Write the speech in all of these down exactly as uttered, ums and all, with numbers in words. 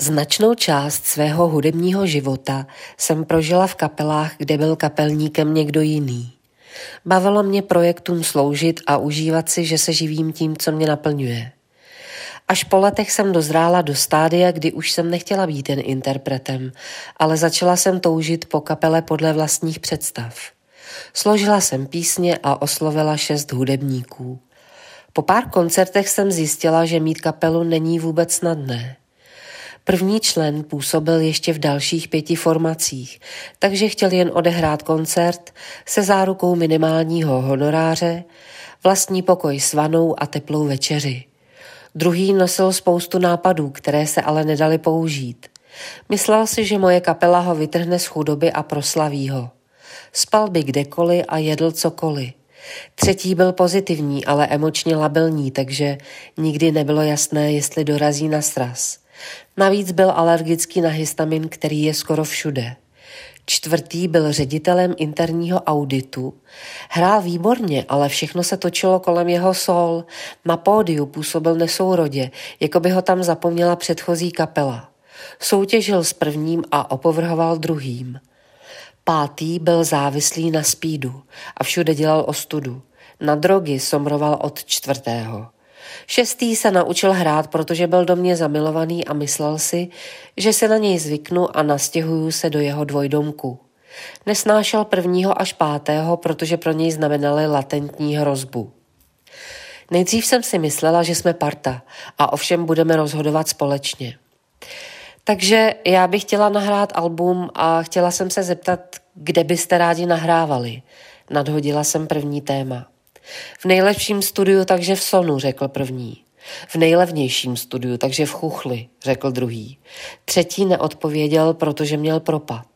Značnou část svého hudebního života jsem prožila v kapelách, kde byl kapelníkem někdo jiný. Bavilo mě projektům sloužit a užívat si, že se živím tím, co mě naplňuje. Až po letech jsem dozrála do stádia, kdy už jsem nechtěla být jen interpretem, ale začala jsem toužit po kapele podle vlastních představ. Složila jsem písně a oslovila šest hudebníků. Po pár koncertech jsem zjistila, že mít kapelu není vůbec snadné. První člen působil ještě v dalších pěti formacích, takže chtěl jen odehrát koncert se zárukou minimálního honoráře, vlastní pokoj s vanou a teplou večeři. Druhý nosil spoustu nápadů, které se ale nedaly použít. Myslel si, že moje kapela ho vytrhne z chudoby a proslaví ho. Spal by kdekoliv a jedl cokoliv. Třetí byl pozitivní, ale emočně labilní, takže nikdy nebylo jasné, jestli dorazí na sraz. Navíc byl alergický na histamin, který je skoro všude. Čtvrtý byl ředitelem interního auditu. Hrál výborně, ale všechno se točilo kolem jeho sól. Na pódiu působil nesourodě, jako by ho tam zapomněla předchozí kapela. Soutěžil s prvním a opovrhoval druhým. Pátý byl závislý na speedu a všude dělal ostudu. Na drogy somroval od čtvrtého. Šestý se naučil hrát, protože byl do mě zamilovaný a myslel si, že se na něj zvyknu a nastěhuju se do jeho dvojdomku. Nesnášel prvního až pátého, protože pro něj znamenaly latentní hrozbu. Nejdřív jsem si myslela, že jsme parta a o všem budeme rozhodovat společně. Takže já bych chtěla nahrát album a chtěla jsem se zeptat, kde byste rádi nahrávali. Nadhodila jsem první téma. V nejlepším studiu, takže v Sonu, řekl první. V nejlevnějším studiu, takže v Chuchli, řekl druhý. Třetí neodpověděl, protože měl propad.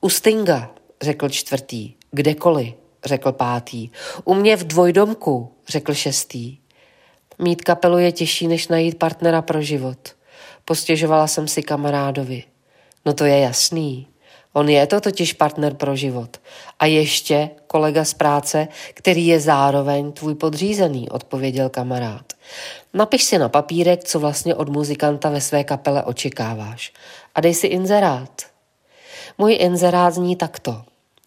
U Stinga, řekl čtvrtý. Kdekoliv, řekl pátý. U mě v dvojdomku, řekl šestý. Mít kapelu je těžší, než najít partnera pro život. Postěžovala jsem si kamarádovi. No to je jasný. On je to totiž partner pro život. A ještě kolega z práce, který je zároveň tvůj podřízený, odpověděl kamarád. Napiš si na papírek, co vlastně od muzikanta ve své kapele očekáváš. A dej si inzerát. Můj inzerát zní takto.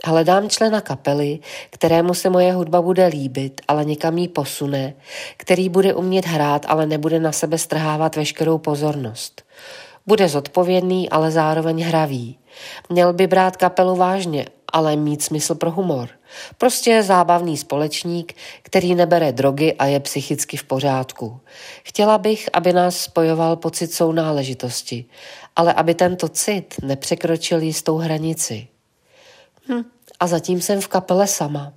Hledám člena kapely, kterému se moje hudba bude líbit, ale někam ji posune, který bude umět hrát, ale nebude na sebe strhávat veškerou pozornost. Bude zodpovědný, ale zároveň hravý. Měl by brát kapelu vážně, ale mít smysl pro humor. Prostě je zábavný společník, který nebere drogy a je psychicky v pořádku. Chtěla bych, aby nás spojoval pocit sounáležitosti, ale aby tento cit nepřekročil jistou hranici. Hm, a zatím jsem v kapele sama.